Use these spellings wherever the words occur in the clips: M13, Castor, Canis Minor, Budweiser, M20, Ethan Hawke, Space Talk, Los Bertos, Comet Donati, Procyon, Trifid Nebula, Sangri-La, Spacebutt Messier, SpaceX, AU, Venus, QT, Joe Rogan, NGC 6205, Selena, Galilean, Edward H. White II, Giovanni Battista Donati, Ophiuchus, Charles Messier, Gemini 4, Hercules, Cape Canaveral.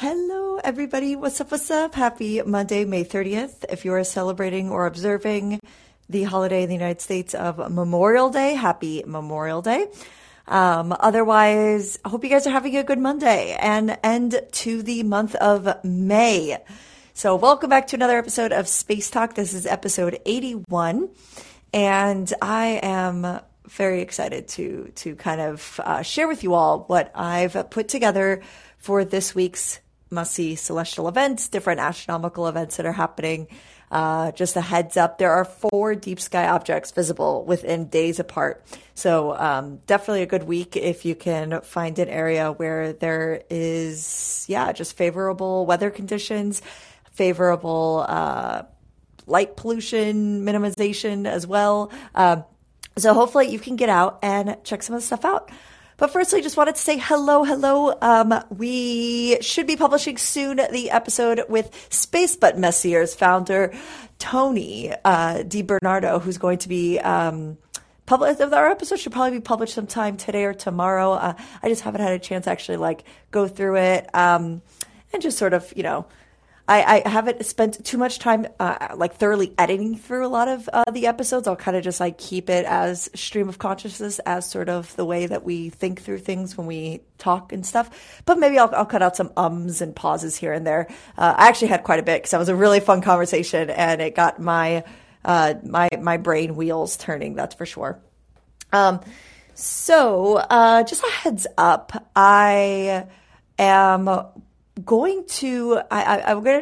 Hello, everybody. What's up? What's up? Happy Monday, May 30th. If you are celebrating or observing the holiday in the United States of Memorial Day, happy Memorial Day. Otherwise, I hope you guys are having a good Monday and end to the month of May. So welcome back to another episode of Space Talk. This is episode 81, and I am very excited to kind of share with you all what I've put together for this week's must-see celestial events, different astronomical events that are happening. Just a heads up, there are 4 deep sky objects visible within days apart. So definitely a good week if you can find an area where there is, just favorable weather conditions, favorable light pollution minimization as well. So hopefully you can get out and check some of the stuff out. But firstly, just wanted to say hello. We should be publishing soon the episode with Spacebutt Messier's founder, Tony DiBernardo, who's going to be published. Our episode should probably be published sometime today or tomorrow. I just haven't had a chance to actually go through it and just sort of, I haven't spent too much time thoroughly editing through a lot of the episodes. I'll kind of just keep it as stream of consciousness as sort of the way that we think through things when we talk and stuff. But maybe I'll cut out some ums and pauses here and there. I actually had quite a bit because it was a really fun conversation and it got my my brain wheels turning. That's for sure. So just a heads up, I am I'm going to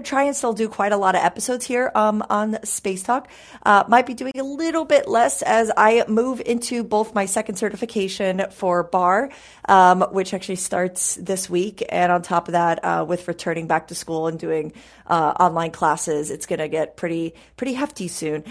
try and still do quite a lot of episodes here on Space Talk. Might be doing a little bit less as I move into both my second certification for bar, which actually starts this week, and on top of that, with returning back to school and doing online classes, it's going to get pretty hefty soon.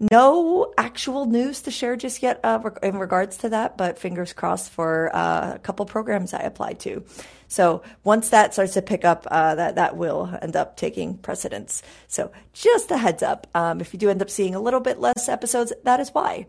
No actual news to share just yet in regards to that, but fingers crossed for a couple programs I applied to. So once that starts to pick up, that will end up taking precedence. So just a heads up, if you do end up seeing a little bit less episodes, that is why.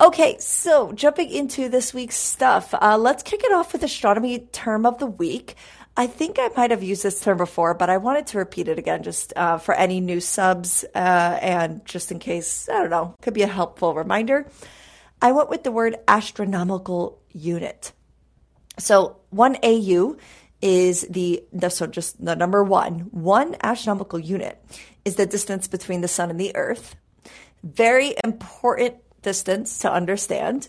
Okay, so jumping into this week's stuff, let's kick it off with astronomy term of the week. I think I might have used this term before, but I wanted to repeat it again just for any new subs and just in case, I don't know, could be a helpful reminder. I went with the word astronomical unit. So 1 AU is just the number 1. 1 astronomical unit is the distance between the sun and the earth. Very important distance to understand,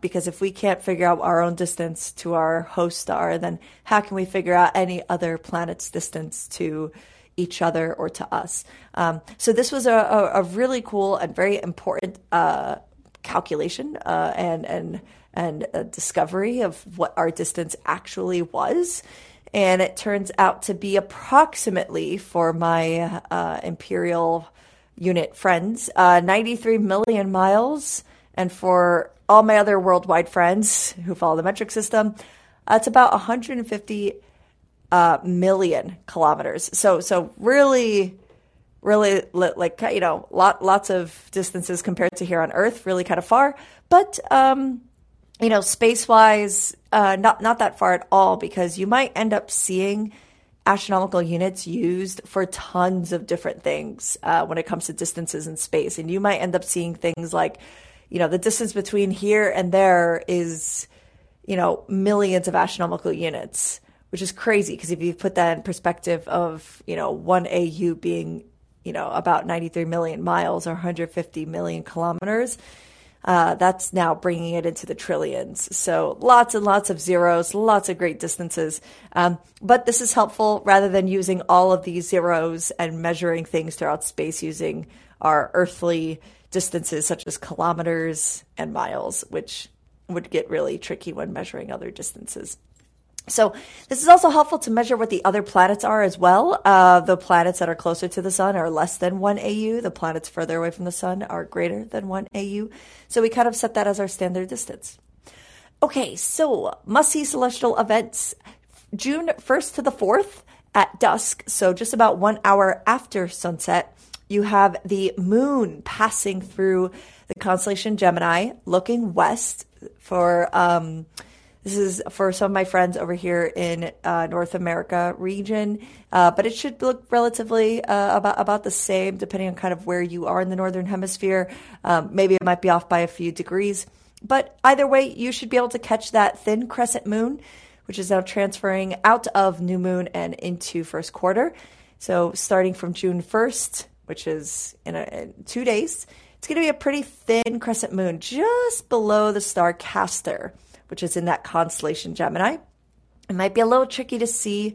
because if we can't figure out our own distance to our host star, then how can we figure out any other planet's distance to each other or to us? So this was a really cool and very important calculation and a discovery of what our distance actually was. And it turns out to be approximately, for my imperial unit friends, 93 million miles. And for all my other worldwide friends who follow the metric system, it's about 150 million kilometers. So really lots of distances compared to here on Earth, really kind of far. But, space-wise, not that far at all, because you might end up seeing astronomical units used for tons of different things when it comes to distances in space. And you might end up seeing things like, the distance between here and there is, millions of astronomical units, which is crazy, because if you put that in perspective of, 1 AU being, about 93 million miles or 150 million kilometers, that's now bringing it into the trillions. So lots and lots of zeros, lots of great distances. But this is helpful rather than using all of these zeros and measuring things throughout space using our earthly distances, such as kilometers and miles, which would get really tricky when measuring other distances. So this is also helpful to measure what the other planets are as well. The planets that are closer to the sun are less than 1 AU. The planets further away from the sun are greater than 1 AU. So we kind of set that as our standard distance. Okay, so must-see celestial events, June 1st to the 4th at dusk. So just about 1 hour after sunset, you have the moon passing through the constellation Gemini, looking west for This is for some of my friends over here in North America region, but it should look relatively about the same depending on kind of where you are in the Northern Hemisphere. Maybe it might be off by a few degrees, but either way, you should be able to catch that thin crescent moon, which is now transferring out of new moon and into first quarter. So starting from June 1st, which is in 2 days, it's going to be a pretty thin crescent moon just below the star Castor, which is in that constellation Gemini. It might be a little tricky to see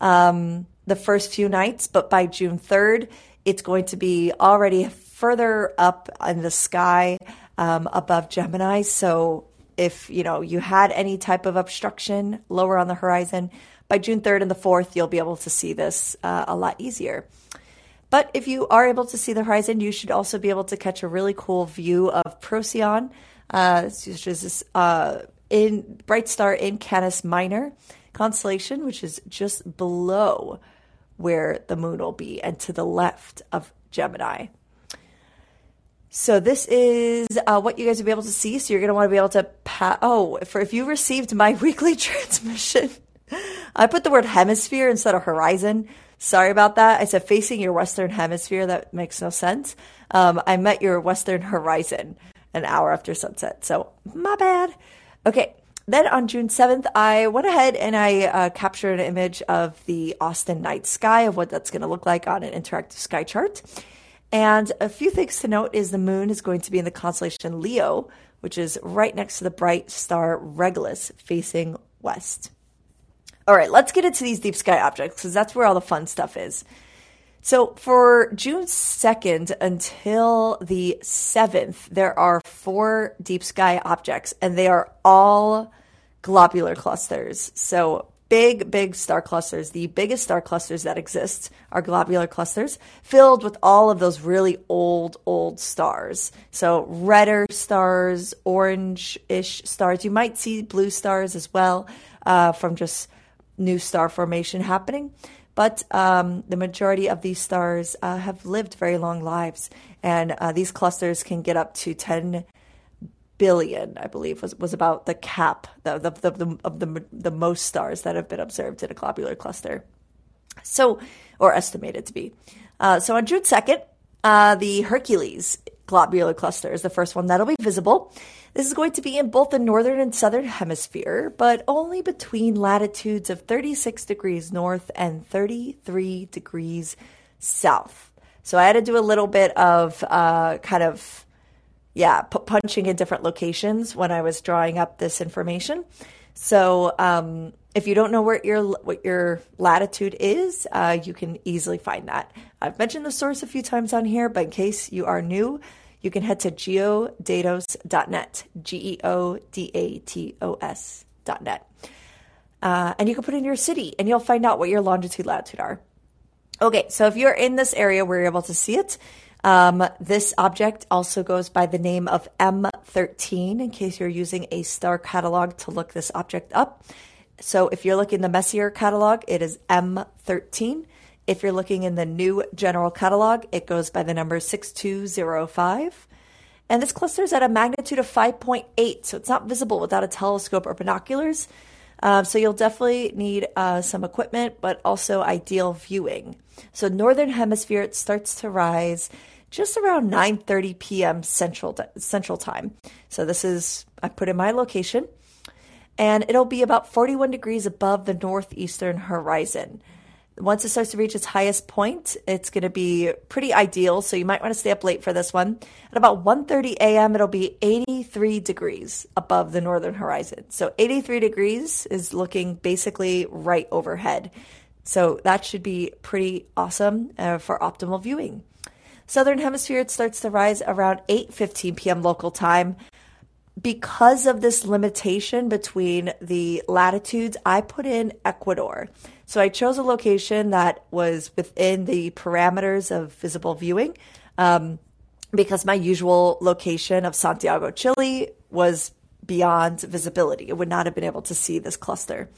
the first few nights, but by June 3rd, it's going to be already further up in the sky above Gemini. So if you had any type of obstruction lower on the horizon, by June 3rd and the 4th, you'll be able to see this a lot easier. But if you are able to see the horizon, you should also be able to catch a really cool view of Procyon, which is this bright star in Canis Minor constellation, which is just below where the moon will be and to the left of Gemini. So this is what you guys will be able to see. So you're going to want to be able to if you received my weekly transmission, I put the word hemisphere instead of horizon. Sorry about that. I said facing your Western Hemisphere. That makes no sense. I meant your Western horizon an hour after sunset. So my bad. Okay. Then on June 7th, I went ahead and I captured an image of the Austin night sky of what that's going to look like on an interactive sky chart. And a few things to note is the moon is going to be in the constellation Leo, which is right next to the bright star Regulus facing west. All right, let's get into these deep sky objects because that's where all the fun stuff is. So for June 2nd until the 7th, there are 4 deep sky objects, and they are all globular clusters. So big, big star clusters. The biggest star clusters that exist are globular clusters filled with all of those really old stars. So redder stars, orange-ish stars. You might see blue stars as well from just new star formation happening, but the majority of these stars have lived very long lives, and these clusters can get up to 10 billion, I believe, was about the cap of the most stars that have been observed in a globular cluster, or estimated to be. So on June 2nd, the Hercules globular cluster is the first one that'll be visible. This is going to be in both the northern and southern hemisphere, but only between latitudes of 36 degrees north and 33 degrees south. So I had to do a little bit of punching in different locations when I was drawing up this information. So if you don't know what your latitude is, you can easily find that. I've mentioned the source a few times on here, but in case you are new, you can head to geodatos.net, geodatos.net. And you can put in your city, and you'll find out what your longitude, latitude are. Okay, so if you're in this area where you're able to see it, this object also goes by the name of M13, in case you're using a star catalog to look this object up. So if you're looking in the Messier catalog, it is M13. If you're looking in the new general catalog, it goes by the number 6205. And this cluster is at a magnitude of 5.8, so it's not visible without a telescope or binoculars. So you'll definitely need some equipment, but also ideal viewing. So northern hemisphere, it starts to rise just around 9:30 p.m. Central Time. So this is, I put in my location, and it'll be about 41 degrees above the northeastern horizon. Once it starts to reach its highest point, it's going to be pretty ideal, so you might want to stay up late for this one. At about 1:30 a.m., it'll be 83 degrees above the northern horizon. So 83 degrees is looking basically right overhead. So that should be pretty awesome for optimal viewing. Southern hemisphere, it starts to rise around 8:15 p.m. local time. Because of this limitation between the latitudes, I put in Ecuador. So I chose a location that was within the parameters of visible viewing because my usual location of Santiago, Chile was beyond visibility. It would not have been able to see this cluster.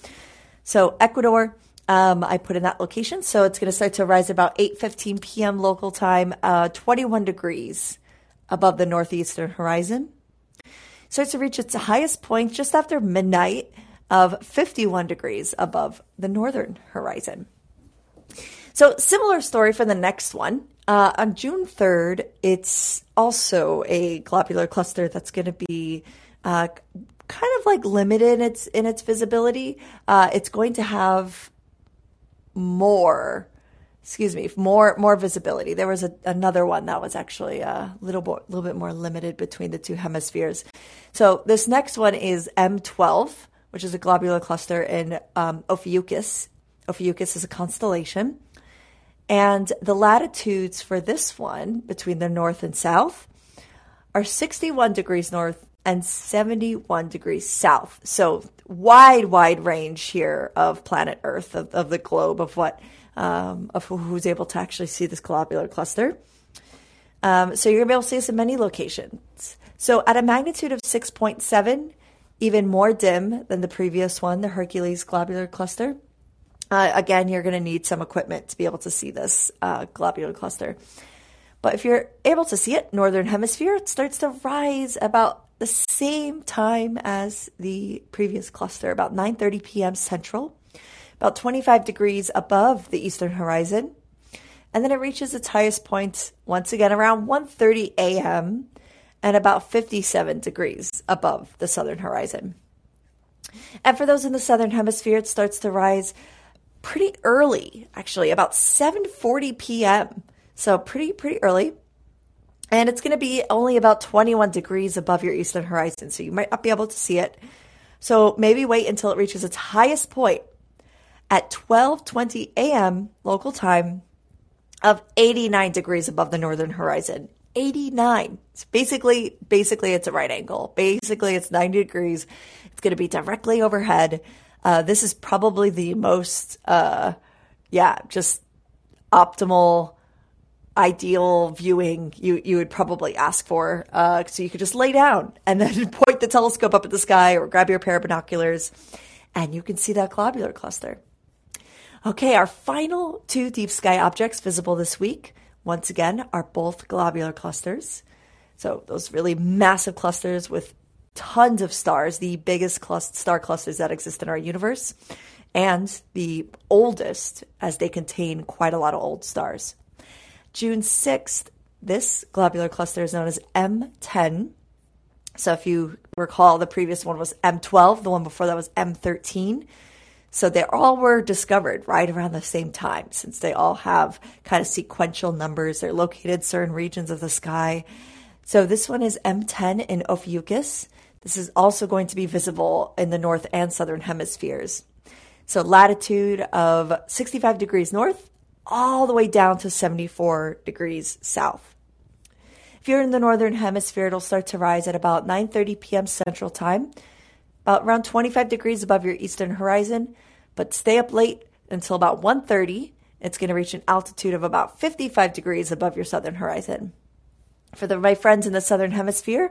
So Ecuador, I put in that location. So it's going to start to rise about 8:15 p.m. local time, 21 degrees above the northeastern horizon. Starts to reach its highest point just after midnight of 51 degrees above the northern horizon. So similar story for the next one. On June 3rd, it's also a globular cluster that's going to be kind of like limited in its visibility. It's going to have more visibility. There was another one that was actually a little bit more limited between the two hemispheres. So this next one is M12, which is a globular cluster in Ophiuchus. Ophiuchus is a constellation. And the latitudes for this one between the north and south are 61 degrees north and 71 degrees south. So wide range here of planet Earth, of the globe, of what of who's able to actually see this globular cluster. So you're going to be able to see this in many locations. So at a magnitude of 6.7, even more dim than the previous one, the Hercules globular cluster. Again, you're going to need some equipment to be able to see this globular cluster. But if you're able to see it, northern hemisphere, it starts to rise about the same time as the previous cluster, about 9:30 p.m. Central, about 25 degrees above the eastern horizon. And then it reaches its highest point once again around 1:30 a.m. and about 57 degrees above the southern horizon. And for those in the southern hemisphere, it starts to rise pretty early, actually, about 7:40 p.m. So pretty early. And it's going to be only about 21 degrees above your eastern horizon, so you might not be able to see it. So maybe wait until it reaches its highest point at 12:20 a.m. local time of 89 degrees above the northern horizon. 89. It's basically it's a right angle. Basically, it's 90 degrees. It's going to be directly overhead. This is probably the most, just optimal, ideal viewing you would probably ask for. So you could just lay down and then point the telescope up at the sky or grab your pair of binoculars and you can see that globular cluster. Okay, our final two deep sky objects visible this week, once again, are both globular clusters. So those really massive clusters with tons of stars, the biggest star clusters that exist in our universe, and the oldest, as they contain quite a lot of old stars. June 6th, this globular cluster is known as M10. So if you recall, the previous one was M12, the one before that was M13. So they all were discovered right around the same time, since they all have kind of sequential numbers. They're located in certain regions of the sky. So this one is M10 in Ophiuchus. This is also going to be visible in the north and southern hemispheres. So latitude of 65 degrees north, all the way down to 74 degrees south. If you're in the northern hemisphere, it'll start to rise at about 9:30 p.m. Central Time, about around 25 degrees above your eastern horizon, but stay up late until about 1:30. It's going to reach an altitude of about 55 degrees above your southern horizon. For my friends in the southern hemisphere,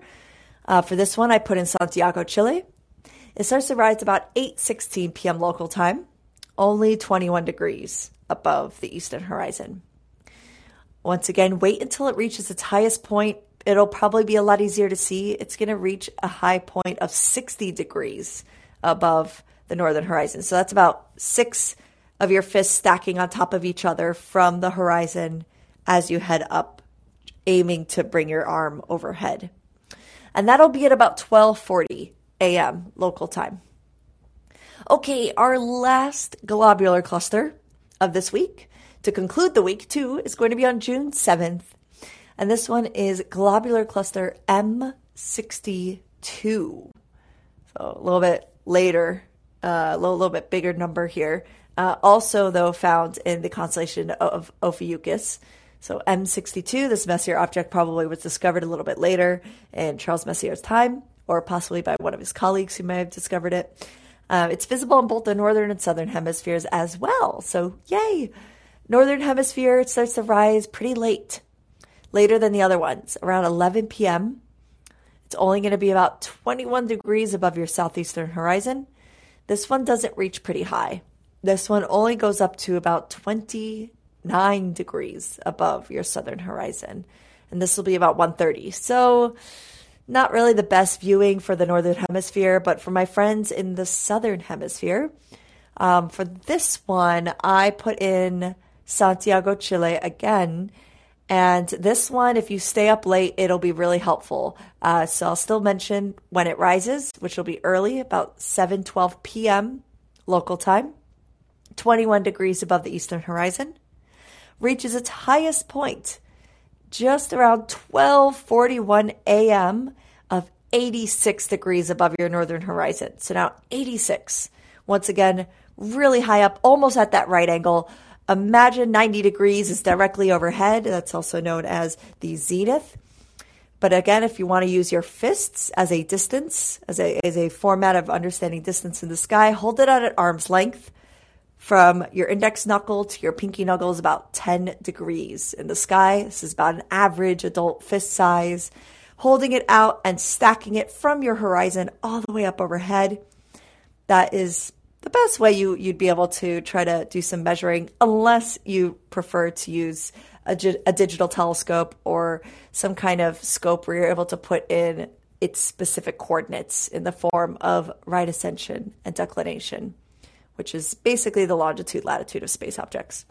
for this one, I put in Santiago, Chile. It starts to rise about 8:16 p.m. local time, only 21 degrees above the eastern horizon. Once again, wait until it reaches its highest point. It'll probably be a lot easier to see. It's going to reach a high point of 60 degrees above the northern horizon. So that's about 6 of your fists stacking on top of each other from the horizon as you head up, aiming to bring your arm overhead. And that'll be at about 12:40 a.m. local time. Okay, our last globular cluster of this week, to conclude the week too, is going to be on June 7th. And this one is globular cluster M62. So a little bit later, a little bit bigger number here. Also, though, found in the constellation of Ophiuchus. So M62, this Messier object probably was discovered a little bit later in Charles Messier's time, or possibly by one of his colleagues who may have discovered it. It's visible in both the northern and southern hemispheres as well. So yay! Northern hemisphere, it starts to rise pretty late, later than the other ones, around 11 p.m. It's only going to be about 21 degrees above your southeastern horizon. This one doesn't reach pretty high. This one only goes up to about 29 degrees above your southern horizon. And this will be about 1:30. So Not really the best viewing for the Northern Hemisphere, but for my friends in the Southern Hemisphere, for this one, I put in Santiago, Chile again. And this one, if you stay up late, it'll be really helpful. So I'll still mention when it rises, which will be early, about 7:12 p.m. local time, 21 degrees above the eastern horizon, reaches its highest point just around 12:41 a.m. of 86 degrees above your northern horizon. So now 86, once again, really high up, almost at that right angle. Imagine 90 degrees is directly overhead. That's also known as the zenith. But again, if you want to use your fists as a distance, as a format of understanding distance in the sky, hold it out at arm's length. From your index knuckle to your pinky knuckle is about 10 degrees in the sky. This is about an average adult fist size. Holding it out and stacking it from your horizon all the way up overhead. That is the best way you'd be able to try to do some measuring, unless you prefer to use a digital telescope or some kind of scope where you're able to put in its specific coordinates in the form of right ascension and declination, which is basically the longitude, latitude of space objects.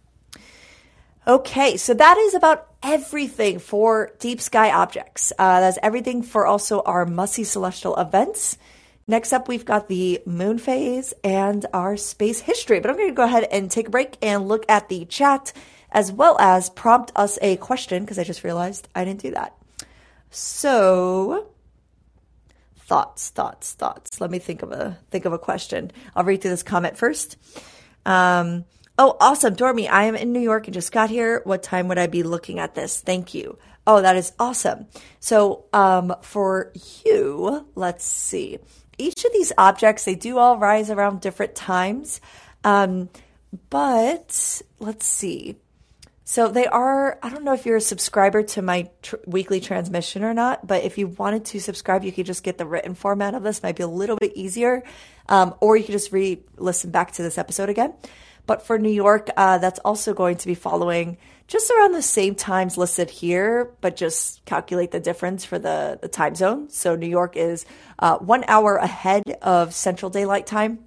Okay, so that is about everything for deep sky objects. That's everything for also our must-see celestial events. Next up, we've got the moon phase and our space history. But I'm going to go ahead and take a break and look at the chat, as well as prompt us a question, because I just realized I didn't do that. So, thoughts. Let me think of a question. I'll read through this comment first. Oh, awesome, Dormy. I am in New York and just got here. What time would I be looking at this? Thank you. Oh, that is awesome. So, for you, let's see. Each of these objects, they do all rise around different times, but let's see. So they are, I don't know if you're a subscriber to my weekly transmission or not, but if you wanted to subscribe, you could just get the written format of this. Might be a little bit easier, or you could just re-listen back to this episode again. But for New York, that's also going to be following just around the same times listed here, but just calculate the difference for the time zone. So New York is 1 hour ahead of Central Daylight Time.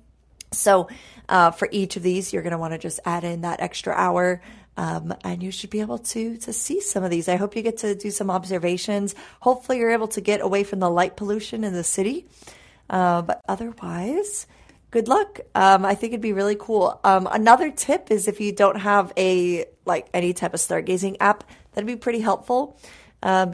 So for each of these, you're going to want to just add in that extra hour, and you should be able to see some of these. I hope you get to do some observations. Hopefully you're able to get away from the light pollution in the city, but otherwise, good luck. I think it'd be really cool. Another tip is if you don't have any type of stargazing app, that'd be pretty helpful.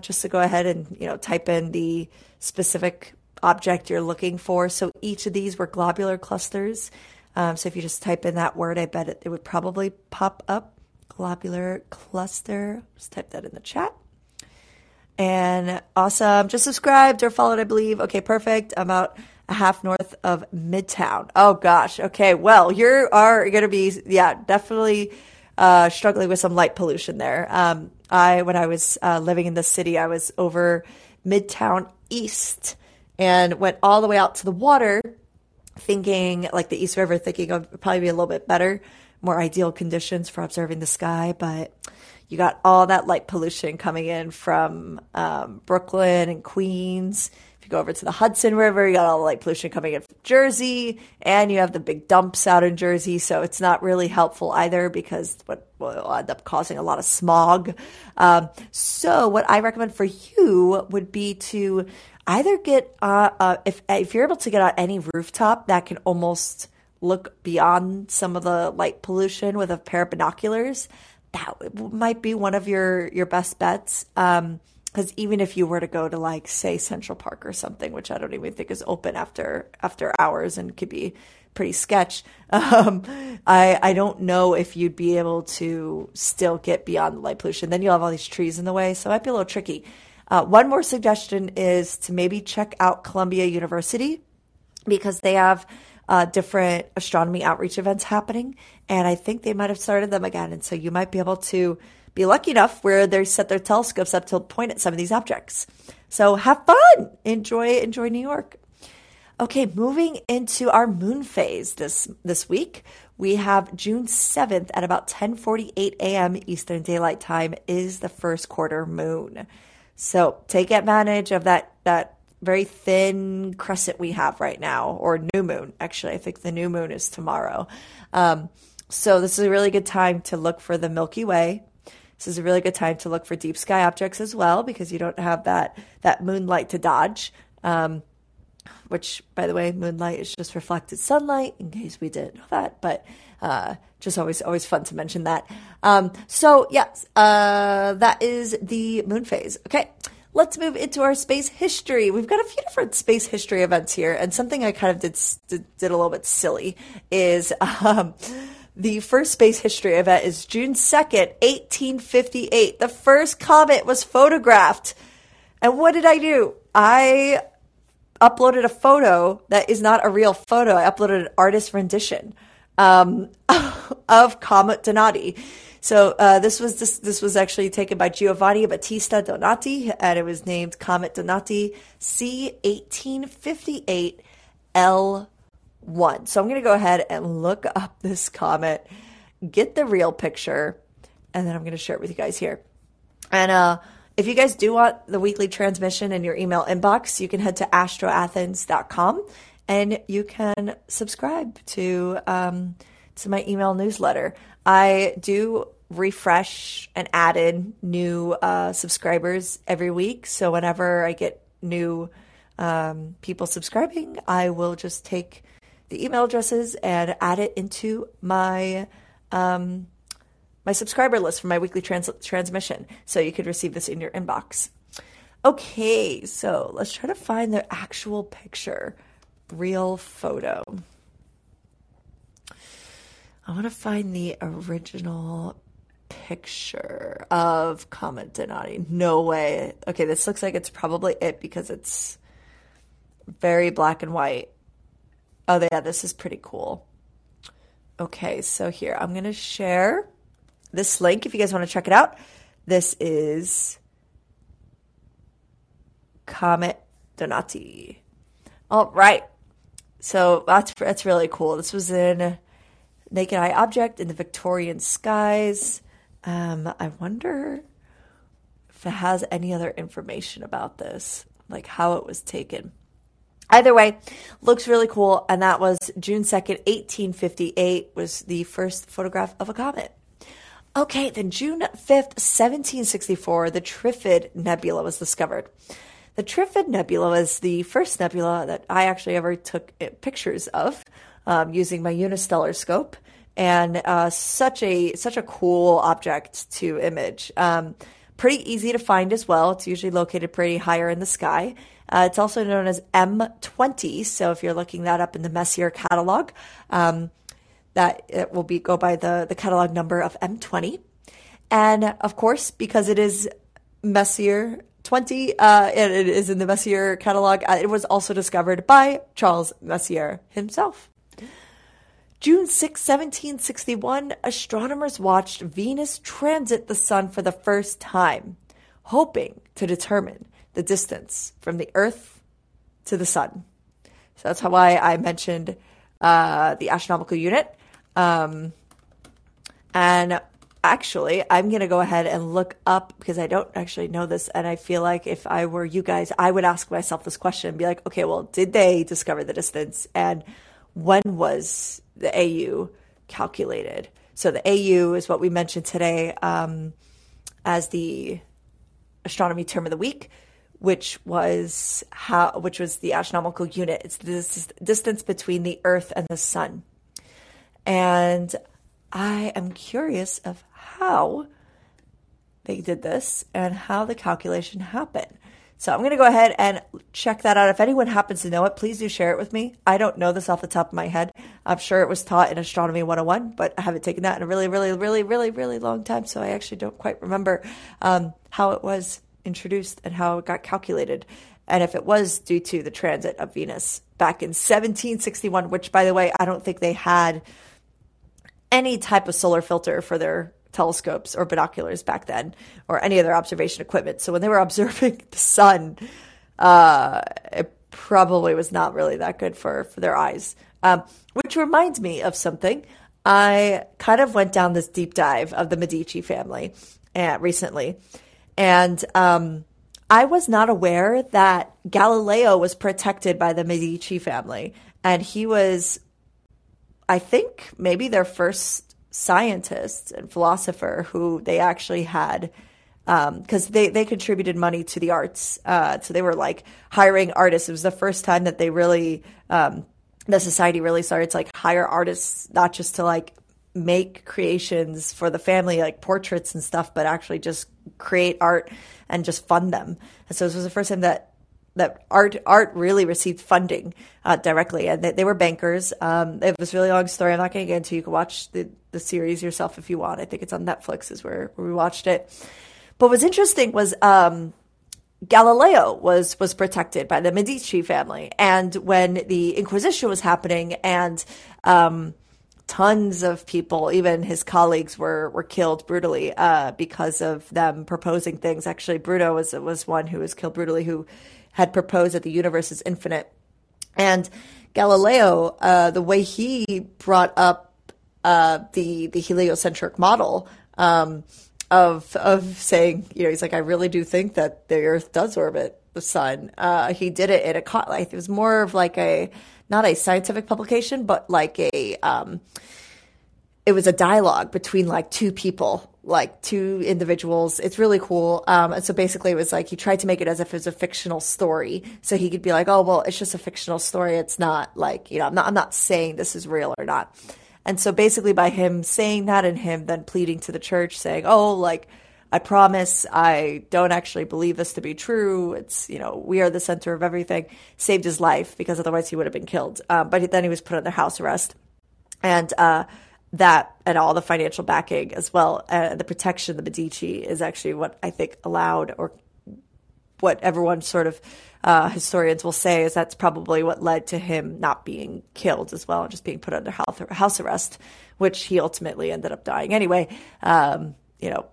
Just to go ahead and, type in the specific object you're looking for. So each of these were globular clusters. So if you just type in that word, I bet it would probably pop up. Globular cluster. Just type that in the chat. And awesome. Just subscribed or followed, I believe. Okay, perfect. I'm out. A half north of Midtown. Oh gosh. Okay. Well, you are going to be, definitely struggling with some light pollution there. When I was living in the city, I was over Midtown East and went all the way out to the water, thinking like the East River, thinking it would probably be a little bit better, more ideal conditions for observing the sky, but you got all that light pollution coming in from Brooklyn and Queens. Go over to the Hudson River, you got all the light pollution coming in from Jersey, and you have the big dumps out in Jersey, so it's not really helpful either because what will end up causing a lot of smog. So what I recommend for you would be to either get, if you're able to get on any rooftop that can almost look beyond some of the light pollution with a pair of binoculars, that might be one of your best bets. Because even if you were to go to say Central Park or something, which I don't even think is open after hours and could be pretty sketch, I don't know if you'd be able to still get beyond the light pollution. Then you'll have all these trees in the way, so it might be a little tricky. One more suggestion is to maybe check out Columbia University because they have different astronomy outreach events happening, and I think they might have started them again, and so you might be able to be lucky enough where they set their telescopes up to point at some of these objects. So have fun. Enjoy New York. Okay, moving into our moon phase this week. We have June 7th at about 10:48 a.m. Eastern Daylight Time is the first quarter moon. So take advantage of that very thin crescent we have right now, or new moon. Actually, I think the new moon is tomorrow. So this is a really good time to look for the Milky Way. This is a really good time to look for deep sky objects as well, because you don't have that moonlight to dodge. Which, by the way, moonlight is just reflected sunlight, in case we didn't know that, but just always fun to mention that. So yes, that is the moon phase. Okay, let's move into our space history. We've got a few different space history events here, and something I kind of did a little bit silly is the first space history event is June 2nd, 1858. The first comet was photographed. And what did I do? I uploaded a photo that is not a real photo. I uploaded an artist rendition of Comet Donati. So this was actually taken by Giovanni Battista Donati, and it was named Comet Donati C1858L1. So I'm going to go ahead and look up this comet, get the real picture, and then I'm going to share it with you guys here. And if you guys do want the weekly transmission in your email inbox, you can head to astroathens.com and you can subscribe to my email newsletter. I do refresh and add in new subscribers every week. So whenever I get new people subscribing, I will just take the email addresses and add it into my my subscriber list for my weekly transmission, so you could receive this in your inbox. Okay, so let's try to find the actual picture, real photo. I want to find the original picture of Comet Donati. No way. Okay, this looks like it's probably it because it's very black and white. Oh yeah, this is pretty cool. Okay, so here I'm going to share this link, if you guys want to check it out. This is Comet Donati. All right. So that's really cool. This was in Naked Eye Object in the Victorian skies. I wonder if it has any other information about this, like how it was taken. Either way, looks really cool. And that was June 2nd, 1858 was the first photograph of a comet. Okay, then June 5th, 1764, the Trifid Nebula was discovered. The Trifid Nebula was the first nebula that I actually ever took pictures of using my unistellar scope, and such a cool object to image. Pretty easy to find as well. It's usually located pretty higher in the sky. It's also known as M20, so if you're looking that up in the Messier catalog, that it will go by the catalog number of M20. And of course, because it is Messier 20, and it is in the Messier catalog, it was also discovered by Charles Messier himself. June 6, 1761, astronomers watched Venus transit the sun for the first time, hoping to determine the distance from the Earth to the sun. So that's why I mentioned the astronomical unit. And actually, I'm going to go ahead and look up, because I don't actually know this, and I feel like if I were you guys, I would ask myself this question and be like, okay, well, did they discover the distance? And when was the AU calculated? So the AU is what we mentioned today as the astronomy term of the week, which was the astronomical unit. It's this distance between the Earth and the sun. And I am curious of how they did this and how the calculation happened. So I'm going to go ahead and check that out. If anyone happens to know it, please do share it with me. I don't know this off the top of my head. I'm sure it was taught in Astronomy 101, but I haven't taken that in a really, really, really, really, really long time. So I actually don't quite remember how it was introduced and how it got calculated, and if it was due to the transit of Venus back in 1761, which, by the way, I don't think they had any type of solar filter for their telescopes or binoculars back then, or any other observation equipment. So when they were observing the sun, it probably was not really that good for their eyes, which reminds me of something. I kind of went down this deep dive of the Medici family recently. And I was not aware that Galileo was protected by the Medici family, and he was, I think, maybe their first scientist and philosopher who they actually had, because they contributed money to the arts. So they were like hiring artists. It was the first time that they really, the society really started to like hire artists, not just to like make creations for the family, like portraits and stuff, but actually just create art and just fund them. And so this was the first time that art really received funding directly. And they were bankers. It was a really long story. I'm not going to get into it. You can watch the series yourself if you want. I think it's on Netflix is where we watched it. But what's interesting was Galileo was protected by the Medici family. And when the Inquisition was happening and tons of people, even his colleagues, were killed brutally because of them proposing things. Actually, Bruno was one who was killed brutally, who had proposed that the universe is infinite. And Galileo, the way he brought up the heliocentric model of saying, you know, he's like, I really do think that the Earth does orbit the sun. He did it in a like, it was more of like a, not a scientific publication, but like a, it was a dialogue between like two people, like two individuals. It's really cool. And so basically it was like, he tried to make it as if it was a fictional story. So he could be like, oh, well, it's just a fictional story. It's not like, you know, I'm not saying this is real or not. And so basically by him saying that and him then pleading to the church saying, oh, like, I promise I don't actually believe this to be true. It's, you know, we are the center of everything. Saved his life because otherwise he would have been killed. But then he was put under house arrest. And that and all the financial backing as well, the protection of the Medici is actually what I think allowed, or what everyone sort of historians will say is that's probably what led to him not being killed as well and just being put under house arrest, which he ultimately ended up dying anyway, you know,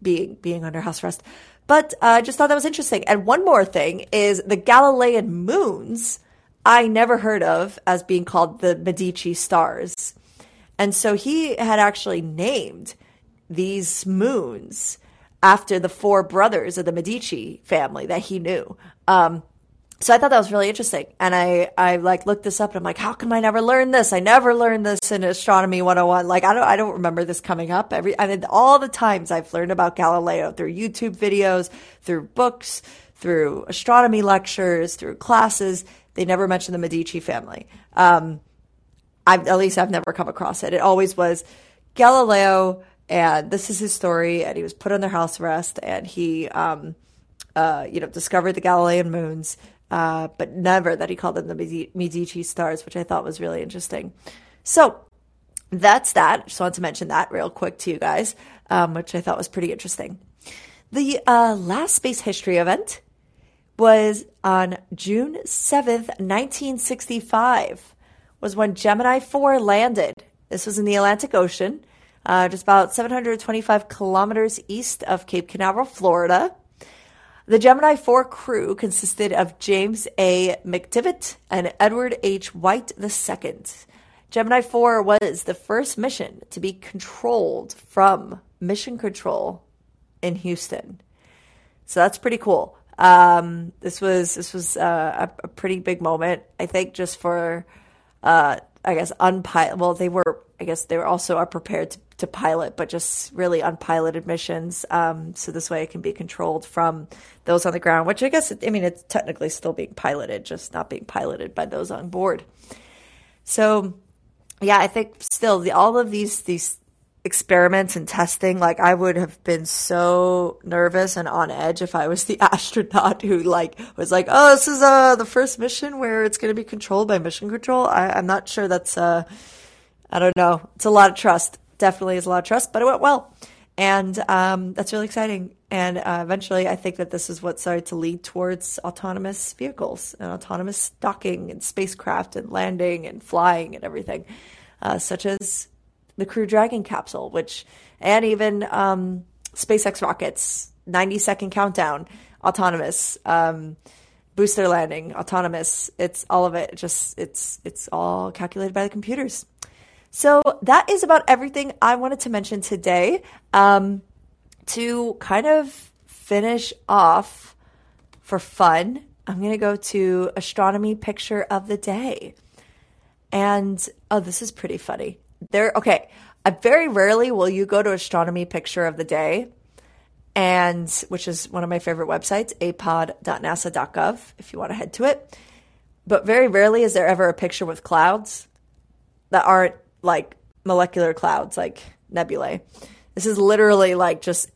being under house arrest. But I just thought that was interesting. And one more thing is the Galilean moons I never heard of as being called the Medici stars. And so he had actually named these moons after the four brothers of the Medici family that he knew. So I thought that was really interesting. And I like looked this up and I'm like, how come I never learned this? I never learned this in Astronomy 101. Like, I don't remember this coming up. I mean, all the times I've learned about Galileo through YouTube videos, through books, through astronomy lectures, through classes, they never mentioned the Medici family. At least I've never come across it. It always was Galileo, and this is his story, and he was put under house arrest, and he, you know, discovered the Galilean moons, but never that he called them the Medici stars, which I thought was really interesting. So that's that. Just wanted to mention that real quick to you guys, which I thought was pretty interesting. The last space history event was on June 7th, 1965, was when Gemini 4 landed. This was in the Atlantic Ocean. Just about 725 kilometers east of Cape Canaveral, Florida. The Gemini 4 crew consisted of James A. McDivitt and Edward H. White II. Gemini 4 was the first mission to be controlled from Mission Control in Houston. So that's pretty cool. This was a pretty big moment, I think, just for, I guess, unpilot. Well, they were, I guess, they were also prepared to pilot, but just really unpiloted missions. So this way it can be controlled from those on the ground, which I guess, I mean, it's technically still being piloted, just not being piloted by those on board. So yeah, I think still all of these experiments and testing, like I would have been so nervous and on edge if I was the astronaut who like was like, oh, this is the first mission where it's going to be controlled by Mission Control. I'm not sure that's, I don't know. It's a lot of trust. Definitely is a lot of trust, but it went well. And that's really exciting. And eventually, I think that this is what started to lead towards autonomous vehicles and autonomous docking and spacecraft and landing and flying and everything, such as the Crew Dragon capsule, which, and even SpaceX rockets, 90-second countdown, autonomous, booster landing, autonomous. It's all of it. Just it's all calculated by the computers. So that is about everything I wanted to mention today. To kind of finish off For fun, I'm going to go to astronomy picture of the day. And, oh, this is pretty funny. Okay, very rarely will you go to astronomy picture of the day, and which is one of my favorite websites, apod.nasa.gov, if you want to head to it. But very rarely is there ever a picture with clouds that aren't like molecular clouds, like nebulae. This is literally like just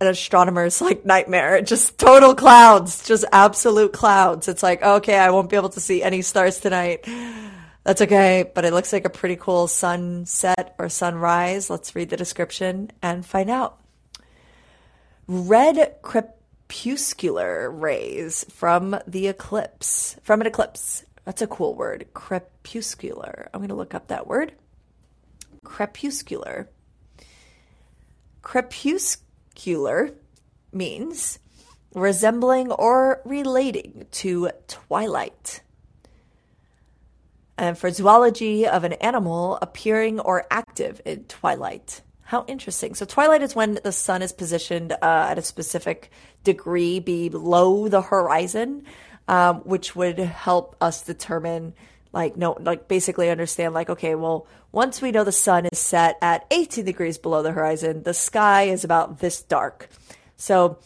an astronomer's like nightmare. Just total clouds, just absolute clouds. It's like, okay, I won't be able to see any stars tonight. That's okay, but it looks like a pretty cool sunset or sunrise. Let's read the description and find out. Red crepuscular rays from an eclipse. That's a cool word, crepuscular. I'm going to look up that word. Crepuscular. Crepuscular means resembling or relating to twilight. And for zoology of an animal appearing or active in twilight. How interesting. So twilight is when the sun is positioned at a specific degree below the horizon, which would help us determine, basically understand, okay, well, once we know the sun is set at 18 degrees below the horizon, the sky is about this dark. So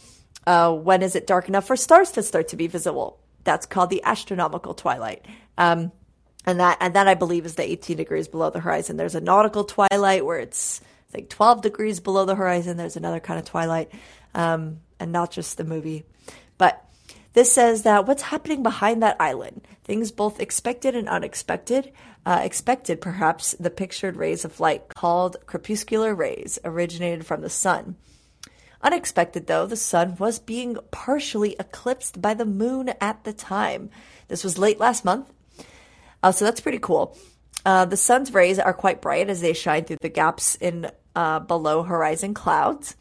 when is it dark enough for stars to start to be visible? That's called the astronomical twilight. And that I believe is the 18 degrees below the horizon. There's a nautical twilight where it's like 12 degrees below the horizon. There's another kind of twilight, and not just the movie. But this says that what's happening behind that island, things both expected and unexpected, expected perhaps the pictured rays of light called crepuscular rays originated from the sun. Unexpected, though, the sun was being partially eclipsed by the moon at the time. This was late last month. So that's pretty cool. The sun's rays are quite bright as they shine through the gaps in below horizon clouds.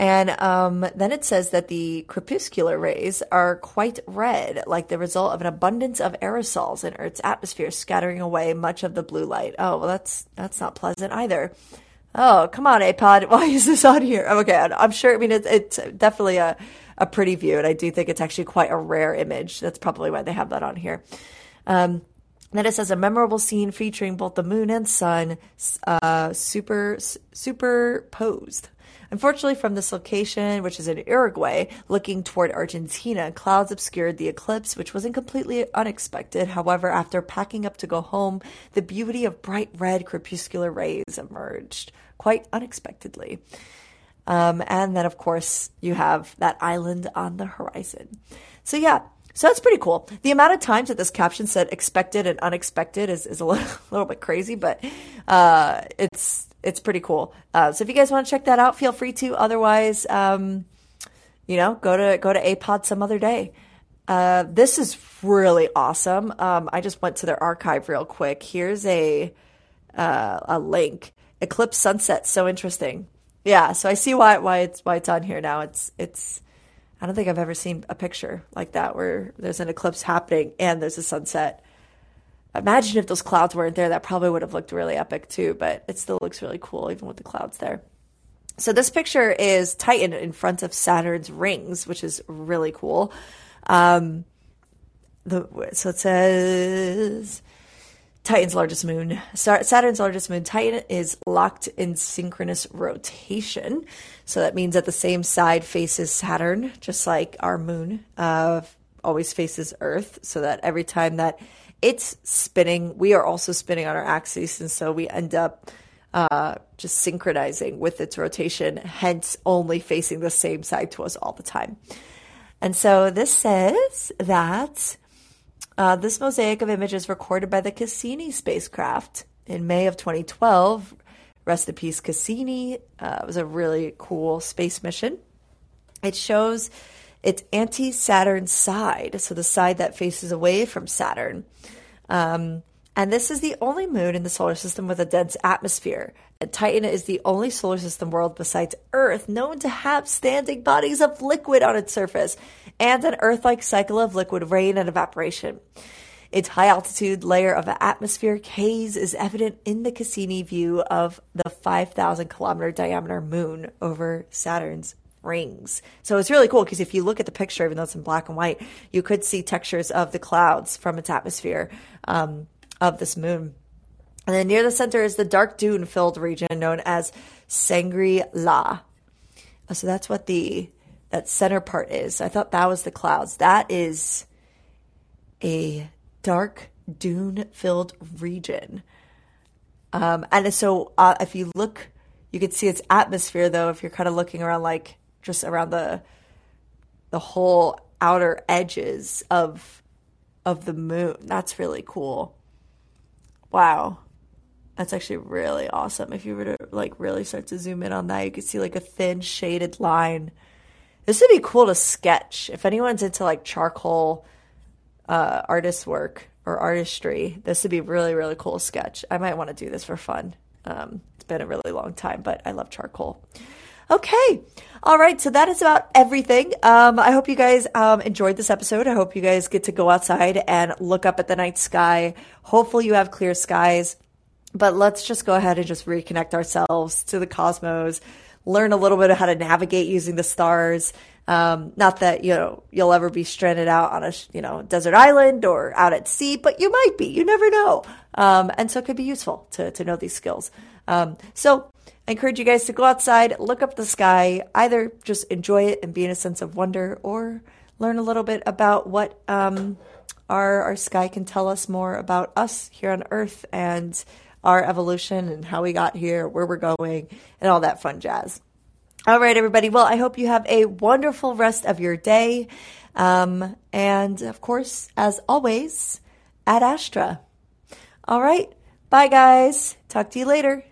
And then it says that the crepuscular rays are quite red, like the result of an abundance of aerosols in Earth's atmosphere, scattering away much of the blue light. Oh, well, that's not pleasant either. Oh, come on, APOD. Why is this on here? Okay, I'm sure. I mean, it's definitely a pretty view, and I do think it's actually quite a rare image. That's probably why they have that on here. Then it says a memorable scene featuring both the moon and sun superposed. Unfortunately, from this location, which is in Uruguay, looking toward Argentina, clouds obscured the eclipse, which wasn't completely unexpected. However, after packing up to go home, the beauty of bright red crepuscular rays emerged quite unexpectedly. And then, of course, you have that island on the horizon. So, yeah. So that's pretty cool. The amount of times that this caption said expected and unexpected is a little bit crazy, but it's pretty cool. So if you guys want to check that out, feel free to. Otherwise, go to APOD some other day. This is really awesome. I just went to their archive real quick. Here's a link. Eclipse sunset. So interesting. Yeah. So I see why it's on here now. I don't think I've ever seen a picture like that where there's an eclipse happening and there's a sunset. Imagine if those clouds weren't there. That probably would have looked really epic too, but it still looks really cool even with the clouds there. So this picture is Titan in front of Saturn's rings, which is really cool. So it says Saturn's largest moon, Titan, is locked in synchronous rotation. So that means that the same side faces Saturn, just like our moon always faces Earth, so that every time that it's spinning, we are also spinning on our axis. And so we end up just synchronizing with its rotation, hence only facing the same side to us all the time. And so this says that this mosaic of images recorded by the Cassini spacecraft in May of 2012. Rest in peace, Cassini. It was a really cool space mission. It shows its anti-Saturn side, so the side that faces away from Saturn. And this is the only moon in the solar system with a dense atmosphere. And Titan is the only solar system world besides Earth known to have standing bodies of liquid on its surface and an Earth-like cycle of liquid rain and evaporation. Its high-altitude layer of atmosphere, haze, is evident in the Cassini view of the 5,000-kilometer diameter moon over Saturn's rings. So it's really cool because if you look at the picture, even though it's in black and white, you could see textures of the clouds from its atmosphere of this moon. And then near the center is the dark dune-filled region known as Sangri-La. So that's what that center part is. I thought that was the clouds. That is a dark dune-filled region. And so if you look, you could see its atmosphere, though, if you're kind of looking around, like just around the whole outer edges of the moon. That's really cool. Wow. That's actually really awesome. If you were to like really start to zoom in on that, you could see like a thin shaded line. This would be cool to sketch. If anyone's into like charcoal artist work or artistry, this would be really, really cool to sketch. I might want to do this for fun. It's been a really long time, but I love charcoal. Okay. All right. So that is about everything. I hope you guys enjoyed this episode. I hope you guys get to go outside and look up at the night sky. Hopefully you have clear skies. But let's just go ahead and just reconnect ourselves to the cosmos, learn a little bit of how to navigate using the stars. Not that, you know, you'll ever be stranded out on a, you know, desert island or out at sea, but you might be, you never know. And so it could be useful to know these skills. So I encourage you guys to go outside, look up the sky, either just enjoy it and be in a sense of wonder or learn a little bit about what, our sky can tell us more about us here on Earth and our evolution and how we got here, where we're going, and all that fun jazz. All right, everybody. Well, I hope you have a wonderful rest of your day. And of course, as always, Ad Astra. All right. Bye, guys. Talk to you later.